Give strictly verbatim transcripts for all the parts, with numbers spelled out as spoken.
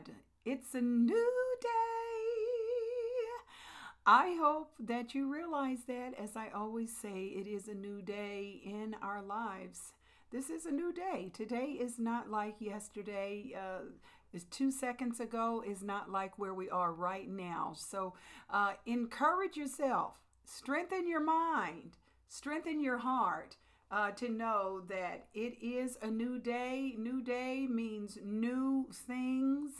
God. It's a new day. I hope that you realize that, as I always say, it is a new day in our lives. This is a new day. Today is not like yesterday. Uh, is two seconds ago is not like where we are right now. So uh, encourage yourself. Strengthen your mind. Strengthen your heart. Uh, to know that it is a new day. New day means new things,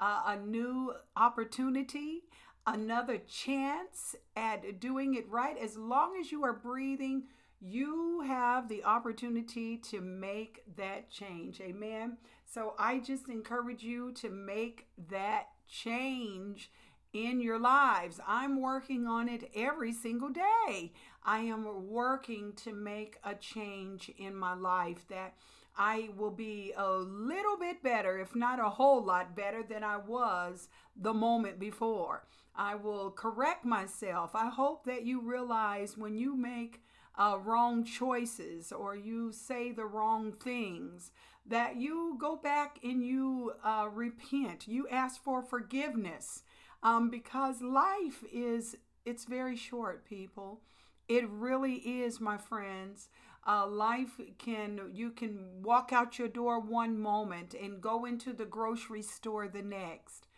uh, a new opportunity, another chance at doing it right. As long as you are breathing, you have the opportunity to make that change. Amen. So I just encourage you to make that change in your lives. I'm working on it every single day. I am working to make a change in my life that I will be a little bit better, if not a whole lot better than I was the moment before. I will correct myself. I hope that you realize when you make Uh, wrong choices or you say the wrong things, that you go back and you uh, repent. You ask for forgiveness um, because life is, it's very short, people. It really is, my friends. Uh, life can, you can walk out your door one moment and go into the grocery store the next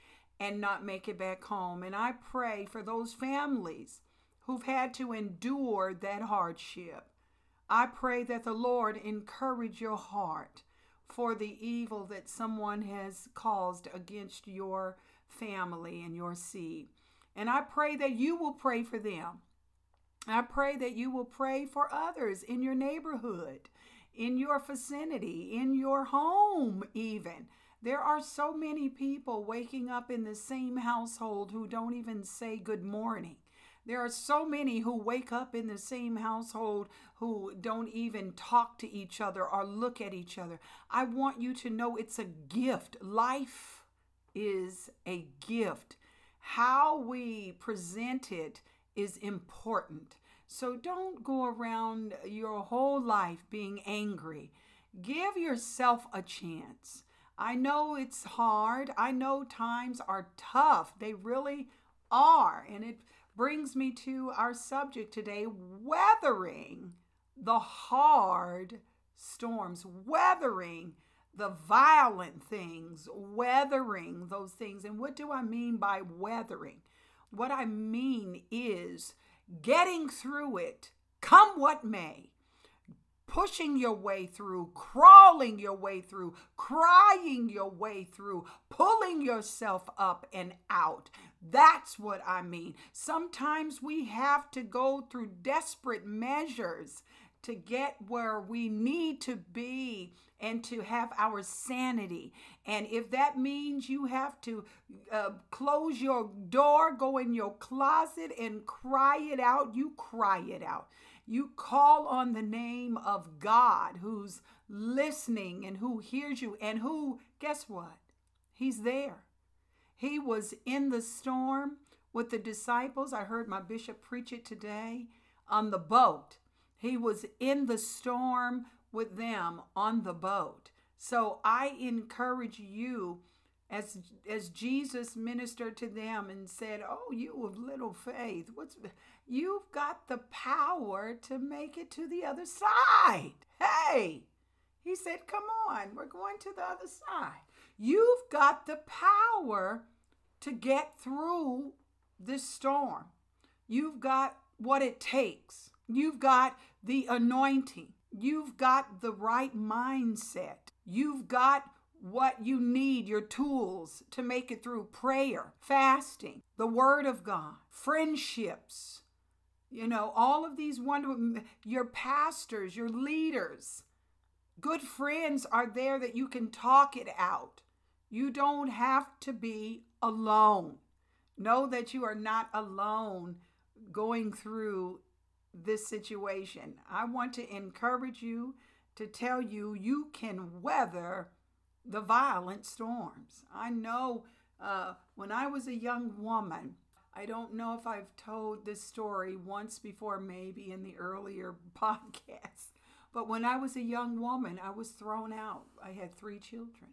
and not make it back home. And I pray for those families who've had to endure that hardship. I pray that the Lord encourage your heart for the evil that someone has caused against your family and your seed. And I pray that you will pray for them. I pray that you will pray for others in your neighborhood, in your vicinity, in your home even. There are so many people waking up in the same household who don't even say good morning. There are so many who wake up in the same household who don't even talk to each other or look at each other. I want you to know it's a gift. Life is a gift. How we present it is important. So don't go around your whole life being angry. Give yourself a chance. I know it's hard. I know times are tough. They really are. And it brings me to our subject today, weathering the hard storms, weathering the violent things, weathering those things. And what do I mean by weathering? What I mean is getting through it, come what may. Pushing your way through, crawling your way through, crying your way through, pulling yourself up and out. That's what I mean. Sometimes we have to go through desperate measures to get where we need to be and to have our sanity. And if that means you have to uh, close your door, go in your closet and cry it out, you cry it out. You call on the name of God who's listening and who hears you and who, guess what? He's there. He was in the storm with the disciples. I heard my bishop preach it today on the boat. He was in the storm with them on the boat. So I encourage you, as as Jesus ministered to them and said, "Oh, you of little faith, what's you've got the power to make it to the other side." Hey, he said, "Come on, we're going to the other side. You've got the power to get through this storm. You've got what it takes. You've got the anointing. You've got the right mindset. You've got what you need, your tools to make it through: prayer, fasting, the word of God, friendships, you know, all of these wonderful, your pastors, your leaders, good friends are there that you can talk it out. You don't have to be alone. Know that you are not alone going through this situation. I want to encourage you to tell you, you can weather the violent storms. I know uh, when I was a young woman, I don't know if I've told this story once before, maybe in the earlier podcast, but when I was a young woman, I was thrown out. I had three children.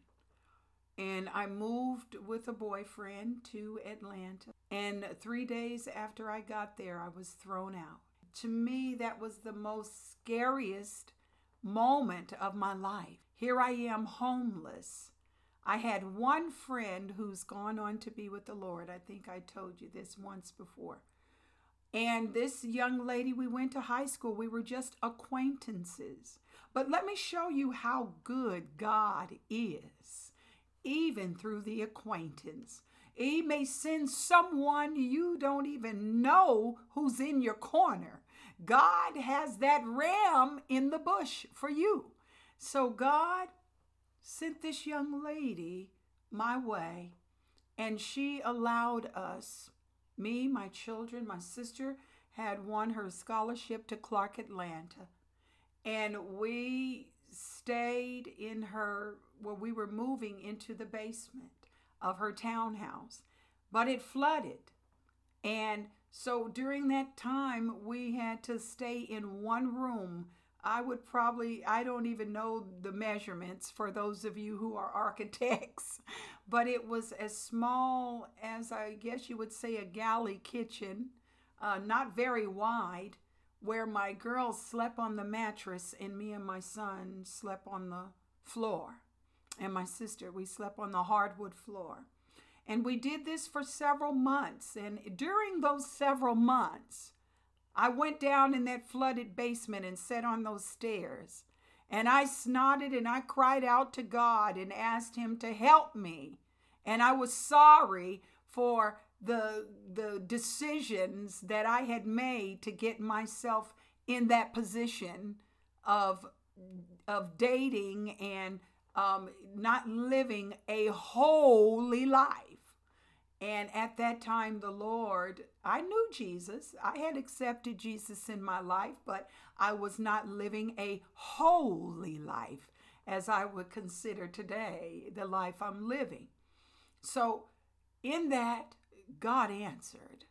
And I moved with a boyfriend to Atlanta. And three days after I got there, I was thrown out. To me, that was the most scariest moment of my life. Here I am, homeless. I had one friend who's gone on to be with the Lord. I think I told you this once before. And this young lady, we went to high school. We were just acquaintances. But let me show you how good God is, even through the acquaintance. He may send someone you don't even know who's in your corner. God has that ram in the bush for you. So God sent this young lady my way, and she allowed us, me, my children, my sister had won her scholarship to Clark Atlanta, and we stayed in her, well, we were moving into the basement of her townhouse, but it flooded. And so during that time, we had to stay in one room. I would probably, I don't even know the measurements for those of you who are architects, but it was as small as, I guess you would say, a galley kitchen, uh, not very wide, where my girls slept on the mattress and me and my son slept on the floor. And my sister, we slept on the hardwood floor. And we did this for several months. And during those several months, I went down in that flooded basement and sat on those stairs. And I snorted and I cried out to God and asked him to help me. And I was sorry for the, the decisions that I had made to get myself in that position of, of dating and um, not living a holy life. And at that time, the Lord, I knew Jesus. I had accepted Jesus in my life, but I was not living a holy life as I would consider today the life I'm living. So in that, God answered.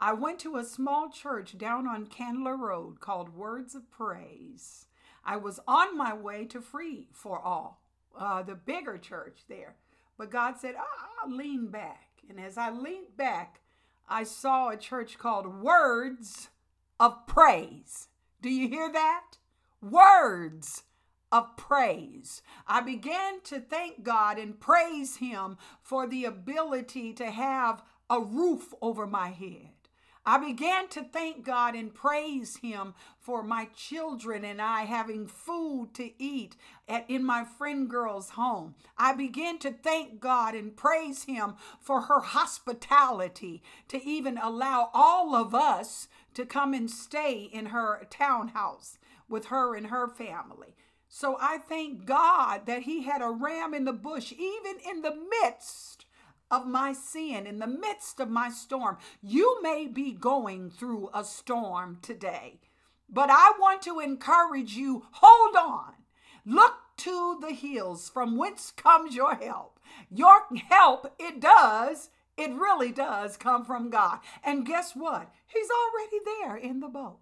I went to a small church down on Candler Road called Words of Praise. I was on my way to Free for All, uh, the bigger church there. But God said, oh, I'll lean back. And as I leaned back, I saw a church called Words of Praise. Do you hear that? Words of Praise. I began to thank God and praise him for the ability to have a roof over my head. I began to thank God and praise him for my children and I having food to eat at, in my friend girl's home. I began to thank God and praise him for her hospitality to even allow all of us to come and stay in her townhouse with her and her family. So I thank God that he had a ram in the bush, even in the midst of my sin, in the midst of my storm. You may be going through a storm today, but I want to encourage you, hold on. Look to the hills from whence comes your help. Your help, it does, it really does come from God. And guess what? He's already there in the boat.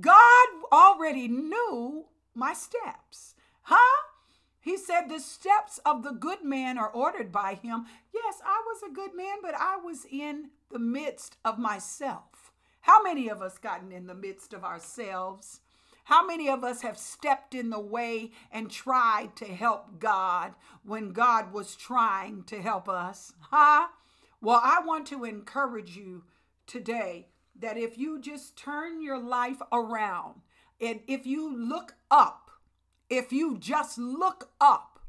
God already knew my steps, huh? He said, the steps of the good man are ordered by him. Yes, I was a good man, but I was in the midst of myself. How many of us gotten in the midst of ourselves? How many of us have stepped in the way and tried to help God when God was trying to help us? Huh? Well, I want to encourage you today that if you just turn your life around and if you look up, if you just look up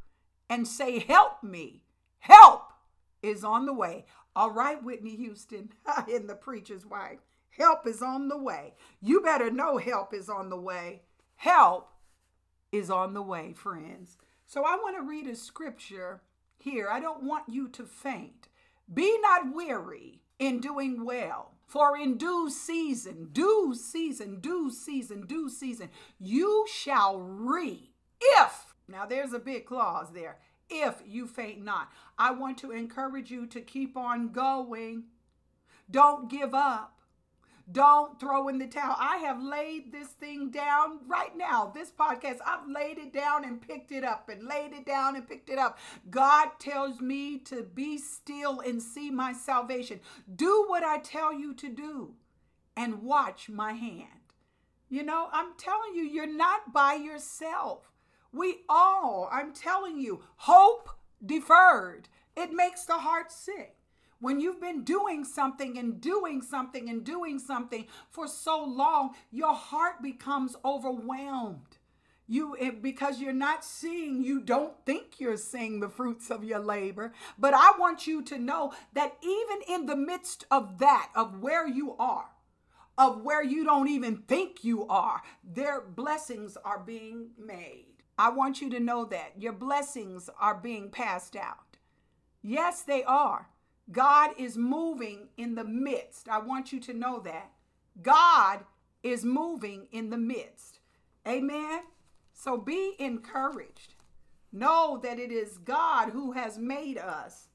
and say, help me, help is on the way. All right, Whitney Houston in The Preacher's Wife, help is on the way. You better know help is on the way. Help is on the way, friends. So I want to read a scripture here. I don't want you to faint. Be not weary in doing well. For in due season, due season, due season, due season, you shall reap. If, now there's a big clause there, if you faint not. I want to encourage you to keep on going. Don't give up. Don't throw in the towel. I have laid this thing down right now. This podcast, I've laid it down and picked it up and laid it down and picked it up. God tells me to be still and see my salvation. Do what I tell you to do and watch my hand. You know, I'm telling you, you're not by yourself. We all, I'm telling you, hope deferred. It makes the heart sick. When you've been doing something and doing something and doing something for so long, your heart becomes overwhelmed. You, it, because you're not seeing, you don't think you're seeing the fruits of your labor. But I want you to know that even in the midst of that, of where you are, of where you don't even think you are, their blessings are being made. I want you to know that your blessings are being passed out. Yes, they are. God is moving in the midst. I want you to know that. God is moving in the midst. Amen. So be encouraged. Know that it is God who has made us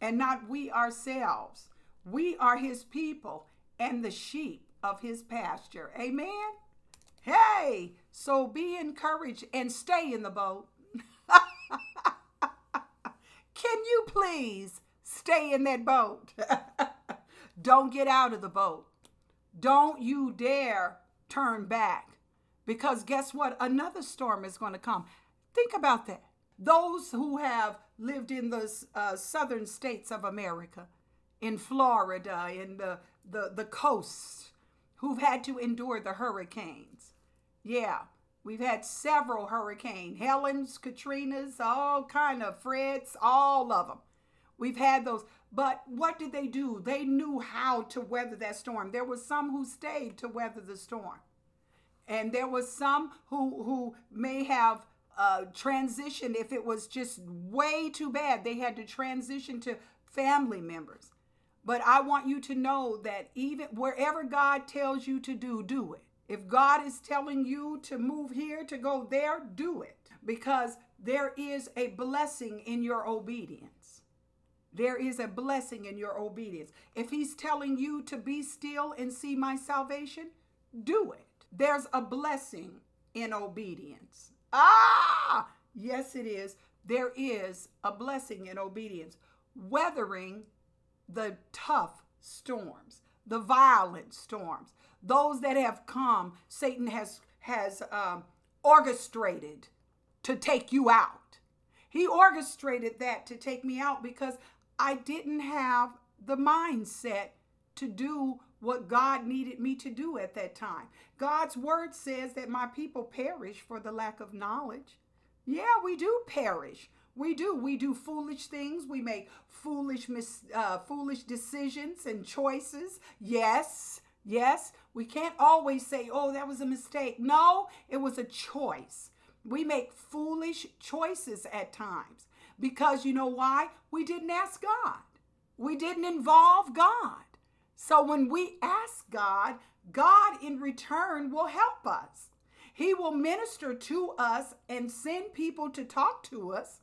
and not we ourselves. We are his people and the sheep of his pasture. Amen. Hey, so be encouraged and stay in the boat. Can you please stay in that boat? Don't get out of the boat. Don't you dare turn back, because guess what? Another storm is going to come. Think about that. Those who have lived in the uh, southern states of America, in Florida, in the, the, the coast, who've had to endure the hurricanes. Yeah, we've had several hurricanes, Helen's, Katrina's, all kind of Fred's, all of them. We've had those, but what did they do? They knew how to weather that storm. There was some who stayed to weather the storm. And there was some who, who may have uh, transitioned if it was just way too bad. They had to transition to family members. But I want you to know that even wherever God tells you to do, do it. If God is telling you to move here, to go there, do it. Because there is a blessing in your obedience. There is a blessing in your obedience. If he's telling you to be still and see my salvation, do it. There's a blessing in obedience. Ah, yes it is. There is a blessing in obedience. Weathering the tough storms, the violent storms, those that have come, Satan has has um, orchestrated to take you out. He orchestrated that to take me out because I didn't have the mindset to do what God needed me to do at that time. God's word says that my people perish for the lack of knowledge. Yeah, we do perish. We do. We do foolish things. We make foolish mis- uh, foolish decisions and choices. Yes, yes. We can't always say, oh, that was a mistake. No, it was a choice. We make foolish choices at times because you know why? We didn't ask God. We didn't involve God. So when we ask God, God in return will help us. He will minister to us and send people to talk to us.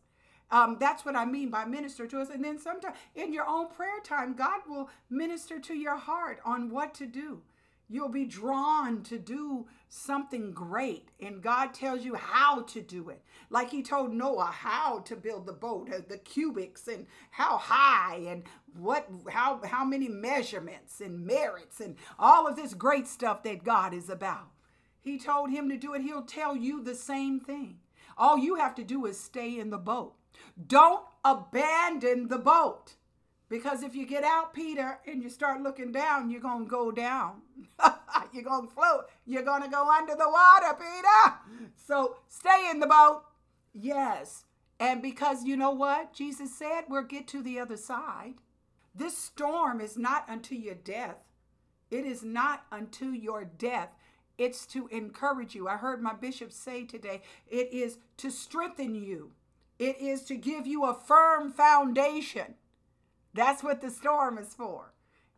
Um, that's what I mean by minister to us. And then sometimes in your own prayer time, God will minister to your heart on what to do. You'll be drawn to do something great. And God tells you how to do it. Like he told Noah how to build the boat, the cubics and how high and what, how, how many measurements and merits and all of this great stuff that God is about. He told him to do it. He'll tell you the same thing. All you have to do is stay in the boat. Don't abandon the boat, because if you get out, Peter, and you start looking down, you're going to go down. You're going to float. You're going to go under the water, Peter. So stay in the boat. Yes. And because you know what? Jesus said, we'll get to the other side. This storm is not unto your death. It is not unto your death. It's to encourage you. I heard my bishop say today, it is to strengthen you. It is to give you a firm foundation. That's what the storm is for.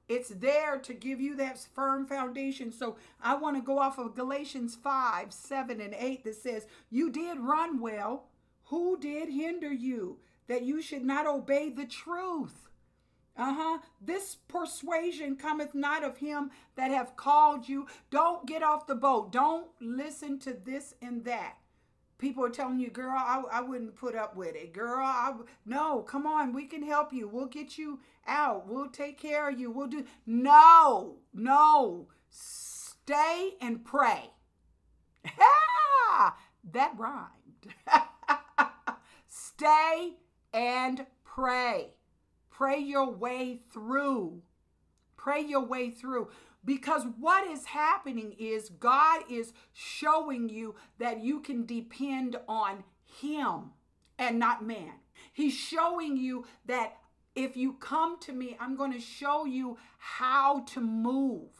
It's there to give you that firm foundation. So I want to go off of Galatians five, seven, and eight that says, you did run well. Who did hinder you that you should not obey the truth? Uh-huh. This persuasion cometh not of him that have called you. Don't get off the boat. Don't listen to this and that. People are telling you, girl, I, I wouldn't put up with it. Girl, I, no, come on. We can help you. We'll get you out. We'll take care of you. We'll do. No, no. Stay and pray. That rhymed. Stay and pray. Pray your way through. Pray your way through. Because what is happening is God is showing you that you can depend on him and not man. He's showing you that if you come to me, I'm going to show you how to move.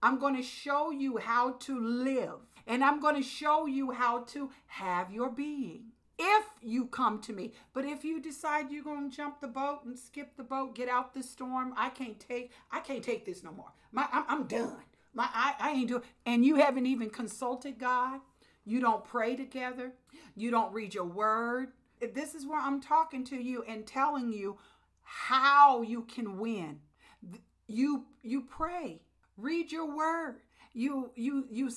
I'm going to show you how to live. And I'm going to show you how to have your being. If you come to me. But if you decide you're going to jump the boat and skip the boat, get out the storm, I can't take, I can't take this no more. My, I'm, I'm done. My, I, I ain't doing. And you haven't even consulted God. You don't pray together. You don't read your word. This is where I'm talking to you and telling you how you can win. You, you pray. Read your word. You, you, you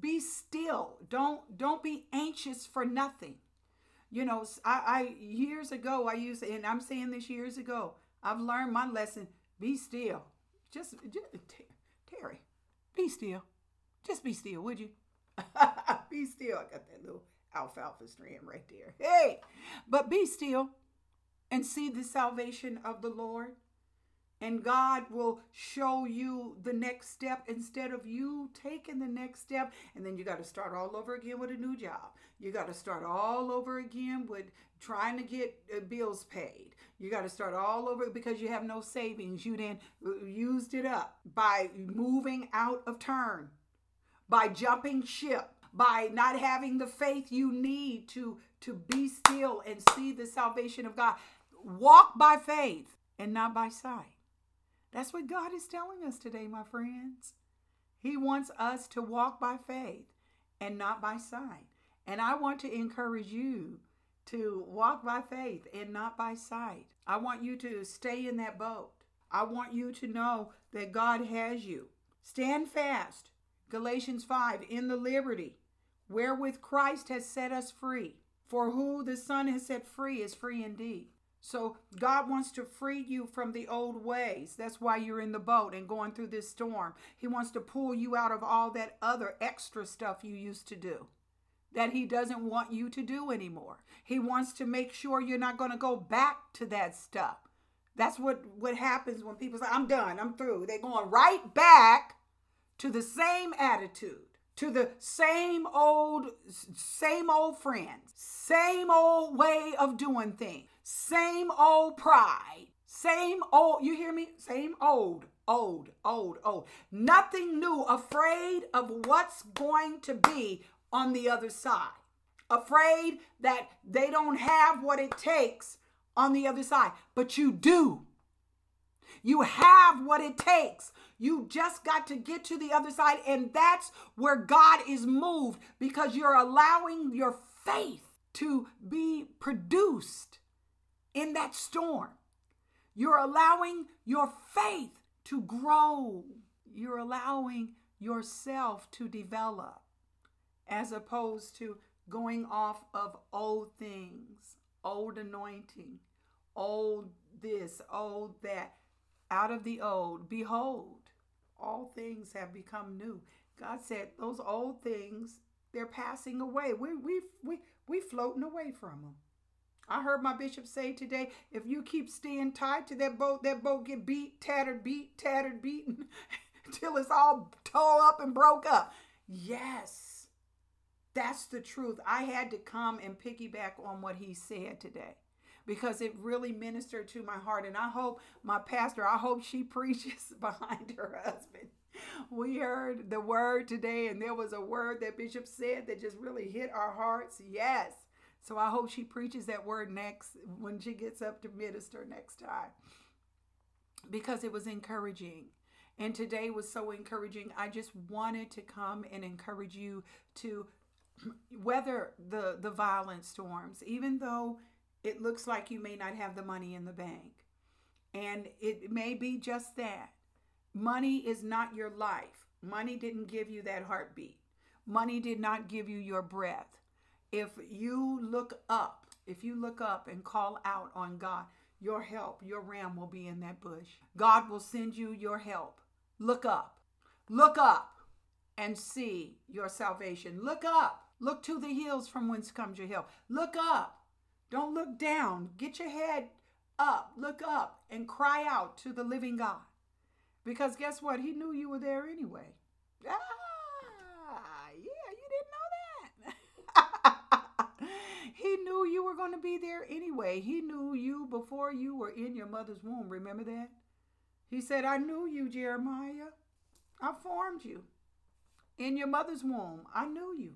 be still. Don't, don't be anxious for nothing. You know, I, I years ago, I used to, and I'm saying this years ago, I've learned my lesson, be still. Just, just Terry, be still. Just be still, would you? Be still. I got that little alfalfa strand right there. Hey, but be still and see the salvation of the Lord. And God will show you the next step instead of you taking the next step. And then you got to start all over again with a new job. You got to start all over again with trying to get bills paid. You got to start all over because you have no savings. You then used it up by moving out of turn, by jumping ship, by not having the faith you need to, to be still and see the salvation of God. Walk by faith and not by sight. That's what God is telling us today, my friends. He wants us to walk by faith and not by sight. And I want to encourage you to walk by faith and not by sight. I want you to stay in that boat. I want you to know that God has you. Stand fast. Galatians five, in the liberty wherewith Christ has set us free. For who the Son has set free is free indeed. So God wants to free you from the old ways. That's why you're in the boat and going through this storm. He wants to pull you out of all that other extra stuff you used to do that he doesn't want you to do anymore. He wants to make sure you're not going to go back to that stuff. That's what, what happens when people say, I'm done, I'm through. They're going right back to the same attitude, to the same old, same old friends, same old way of doing things. Same old pride, same old, you hear me? Same old, old, old, old. Nothing new, afraid of what's going to be on the other side. Afraid that they don't have what it takes on the other side. But you do. You have what it takes. You just got to get to the other side. And that's where God is moved because you're allowing your faith to be produced. In that storm, you're allowing your faith to grow. You're allowing yourself to develop as opposed to going off of old things, old anointing, old this, old that. Out of the old, behold, all things have become new. God said those old things, they're passing away. We, we, we, we floating away from them. I heard my bishop say today, if you keep staying tied to that boat, that boat get beat, tattered, beat, tattered, beaten, until it's all tore up and broke up. Yes, that's the truth. I had to come and piggyback on what he said today because it really ministered to my heart. And I hope my pastor, I hope she preaches behind her husband. We heard the word today, and there was a word that bishop said that just really hit our hearts. Yes. So I hope she preaches that word next when she gets up to minister next time because it was encouraging. And today was so encouraging. I just wanted to come and encourage you to weather the, the violent storms, even though it looks like you may not have the money in the bank. And it may be just that. Money is not your life. Money didn't give you that heartbeat. Money did not give you your breath. If you look up, if you look up and call out on God, your help, your ram will be in that bush. God will send you your help. Look up. Look up and see your salvation. Look up. Look to the hills from whence comes your help. Look up. Don't look down. Get your head up. Look up and cry out to the living God. Because guess what? He knew you were there anyway. Ah, yeah, you didn't know that. He knew you were going to be there anyway. He knew you before you were in your mother's womb. Remember that? He said, I knew you, Jeremiah. I formed you. In your mother's womb, I knew you.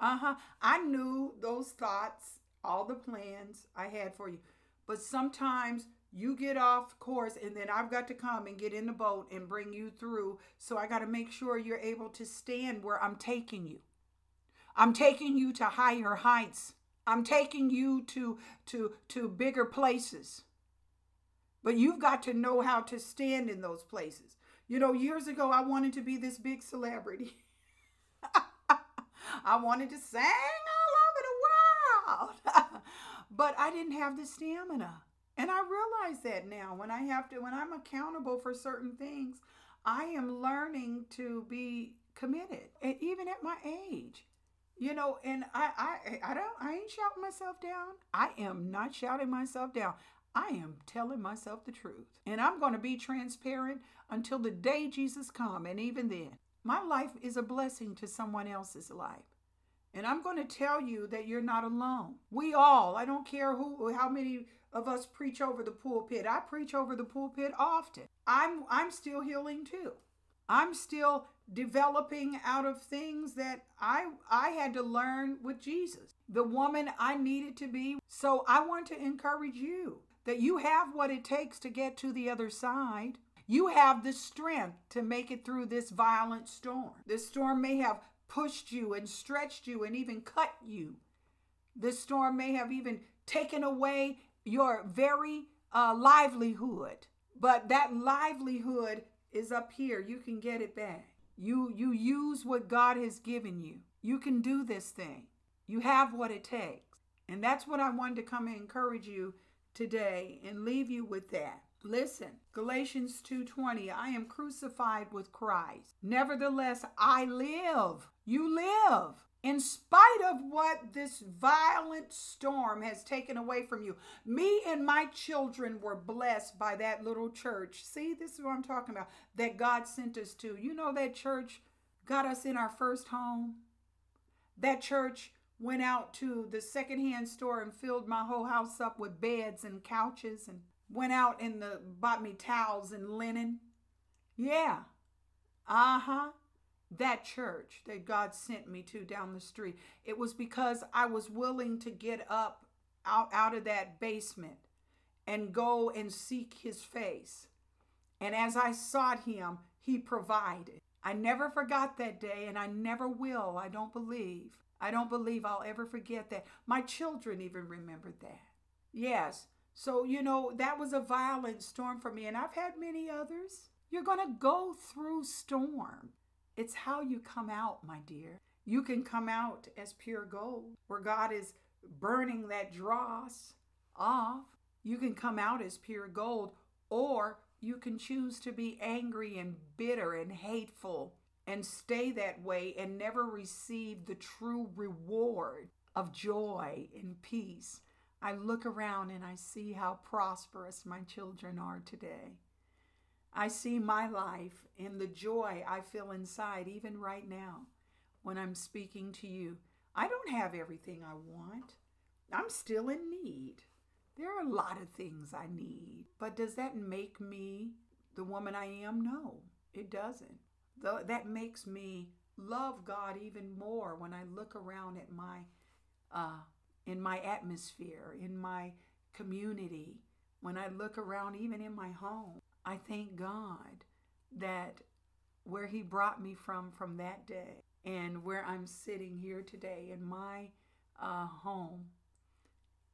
Uh-huh. I knew those thoughts, all the plans I had for you. But sometimes you get off course, and then I've got to come and get in the boat and bring you through. So I got to make sure you're able to stand where I'm taking you. I'm taking you to higher heights. I'm taking you to, to, to bigger places. But you've got to know how to stand in those places. You know, years ago, I wanted to be this big celebrity. I wanted to sing all over the world. But I didn't have the stamina. And I realize that now when I have to, when I'm accountable for certain things, I am learning to be committed. And even at my age, you know, and I, I, I don't, I ain't shouting myself down. I am not shouting myself down. I am telling myself the truth, and I'm going to be transparent until the day Jesus comes. And even then, my life is a blessing to someone else's life. And I'm going to tell you that you're not alone. We all, I don't care who, how many of us preach over the pulpit. I preach over the pulpit often. I'm, I'm still healing too. I'm still developing out of things that I, I had to learn with Jesus, the woman I needed to be. So I want to encourage you that you have what it takes to get to the other side. You have the strength to make it through this violent storm. This storm may have pushed you and stretched you and even cut you. This storm may have even taken away your very uh, livelihood, but that livelihood is up here. You can get it back. You you use what God has given you. You can do this thing. You have what it takes. And that's what I wanted to come and encourage you today and leave you with that. Listen, Galatians two twenty, I am crucified with Christ. Nevertheless, I live. You live in spite of what this violent storm has taken away from you. Me and my children were blessed by that little church. See, this is what I'm talking about, that God sent us to. You know, that church got us in our first home. That church went out to the secondhand store and filled my whole house up with beds and couches, and went out and the, bought me towels and linen. Yeah. Uh-huh. That church that God sent me to down the street. It was because I was willing to get up out, out of that basement and go and seek his face. And as I sought him, he provided. I never forgot that day, and I never will. I don't believe. I don't believe I'll ever forget that. My children even remembered that. Yes. So, you know, that was a violent storm for me, and I've had many others. You're going to go through storm. It's how you come out, my dear. You can come out as pure gold, where God is burning that dross off. You can come out as pure gold, or you can choose to be angry and bitter and hateful and stay that way and never receive the true reward of joy and peace. I look around and I see how prosperous my children are today. I see my life and the joy I feel inside, even right now when I'm speaking to you. I don't have everything I want. I'm still in need. There are a lot of things I need. But does that make me the woman I am? No, it doesn't. That makes me love God even more when I look around at my uh. in my atmosphere, in my community, when I look around, even in my home. I thank God that where he brought me from, from that day, and where I'm sitting here today in my uh, home,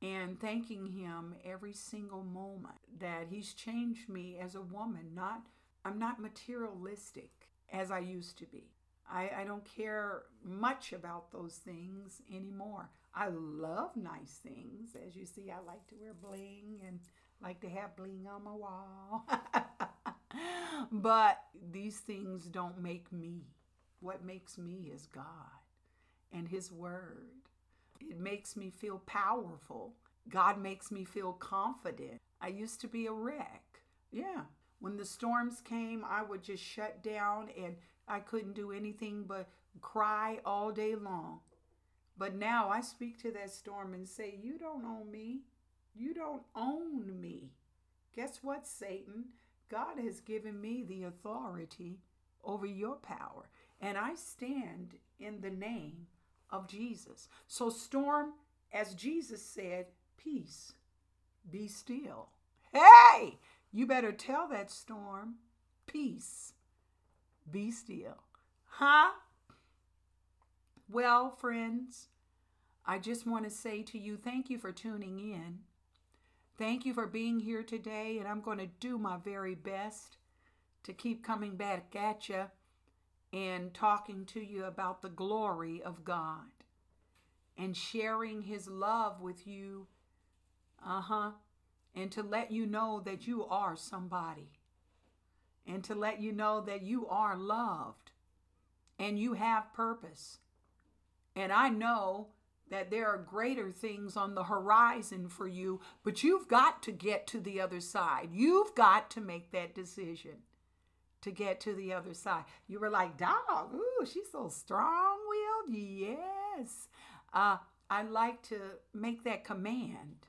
and thanking him every single moment that he's changed me as a woman. Not, I'm not materialistic as I used to be. I, I don't care much about those things anymore. I love nice things. As you see, I like to wear bling and like to have bling on my wall. But these things don't make me. What makes me is God and His Word. It makes me feel powerful. God makes me feel confident. I used to be a wreck. Yeah. When the storms came, I would just shut down and I couldn't do anything but cry all day long. But now I speak to that storm and say, you don't own me. You don't own me. Guess what, Satan? God has given me the authority over your power. And I stand in the name of Jesus. So storm, as Jesus said, peace, be still. Hey! You better tell that storm, peace, be still. Huh? Well, friends, I just want to say to you, thank you for tuning in. Thank you for being here today, and I'm going to do my very best to keep coming back at you and talking to you about the glory of God and sharing His love with you. Uh-huh. And to let you know that you are somebody. And to let you know that you are loved. And you have purpose. And I know that there are greater things on the horizon for you. But you've got to get to the other side. You've got to make that decision to get to the other side. You were like, dog, ooh, she's so strong-willed. Yes. Uh, I like to make that command.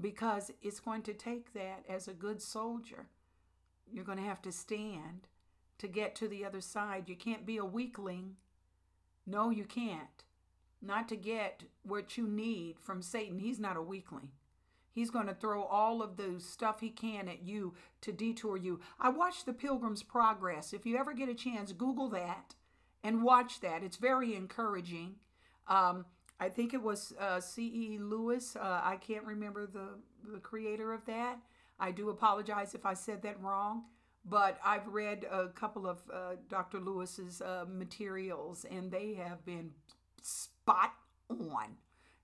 Because it's going to take that as a good soldier. You're going to have to stand to get to the other side. You can't be a weakling. No, you can't. Not to get what you need from Satan. He's not a weakling. He's going to throw all of the stuff he can at you to detour you. I watched The Pilgrim's Progress. If you ever get a chance, Google that and watch that. It's very encouraging. Um, I think it was uh, C E Lewis. Uh, I can't remember the, the creator of that. I do apologize if I said that wrong. But I've read a couple of uh, Doctor Lewis's uh, materials, and they have been spot on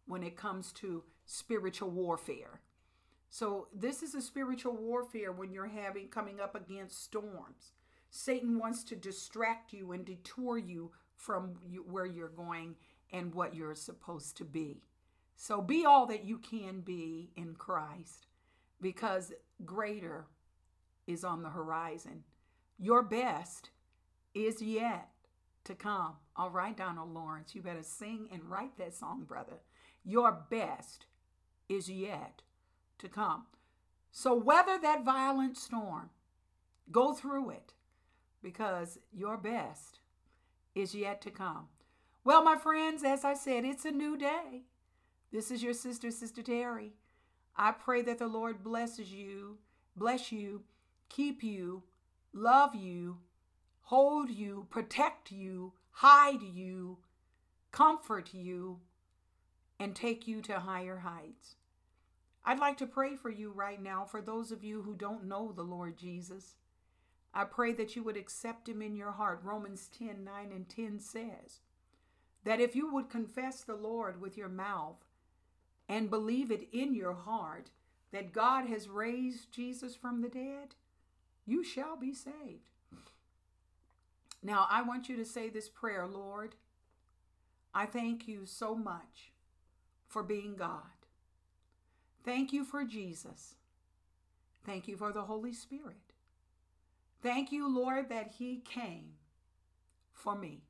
when it comes to spiritual warfare. So this is a spiritual warfare when you're having coming up against storms. Satan wants to distract you and detour you from you, where you're going and what you're supposed to be. So be all that you can be in Christ, because greater is on the horizon. Your best is yet to come. All right, Donald Lawrence, you better sing and write that song, brother. Your best is yet to come. So weather that violent storm. Go through it, because your best is yet to come. Well, my friends, as I said, it's a new day. This is your sister, Sister Terry. I pray that the Lord blesses you, bless you, keep you, love you, hold you, protect you, hide you, comfort you, and take you to higher heights. I'd like to pray for you right now, for those of you who don't know the Lord Jesus. I pray that you would accept Him in your heart. Romans ten, nine and ten says, that if you would confess the Lord with your mouth and believe it in your heart that God has raised Jesus from the dead, you shall be saved. Now, I want you to say this prayer, Lord, I thank you so much for being God. Thank you for Jesus. Thank you for the Holy Spirit. Thank you, Lord, that He came for me.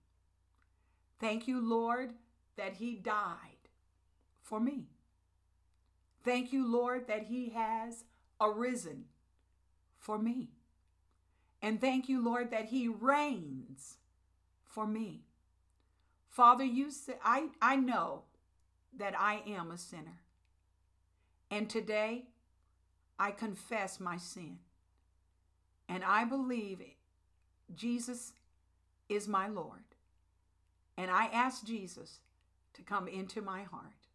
Thank you, Lord, that He died for me. Thank you, Lord, that He has arisen for me. And thank you, Lord, that He reigns for me. Father, you say, I, I know that I am a sinner. And today, I confess my sin. And I believe Jesus is my Lord. And I ask Jesus to come into my heart.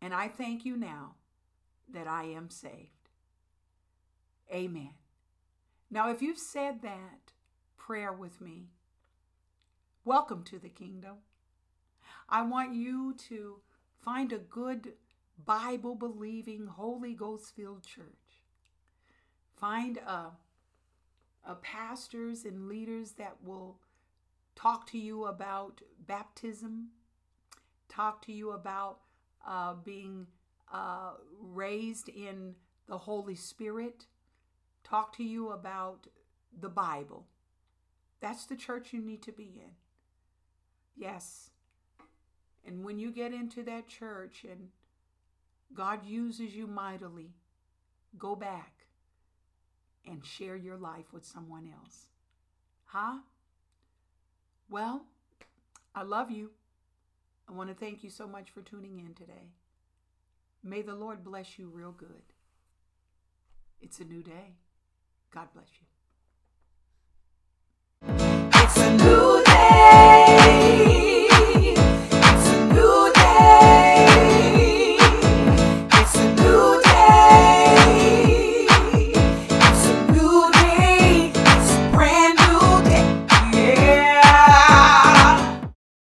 And I thank you now that I am saved. Amen. Now, if you've said that prayer with me, welcome to the kingdom. I want you to find a good Bible-believing, Holy Ghost-filled church. Find a, a pastors and leaders that will talk to you about baptism, talk to you about uh, being uh, raised in the Holy Spirit, talk to you about the Bible. That's the church you need to be in. Yes. And when you get into that church and God uses you mightily, go back and share your life with someone else. Huh? Well, I love you. I want to thank you so much for tuning in today. May the Lord bless you real good. It's a new day. God bless you.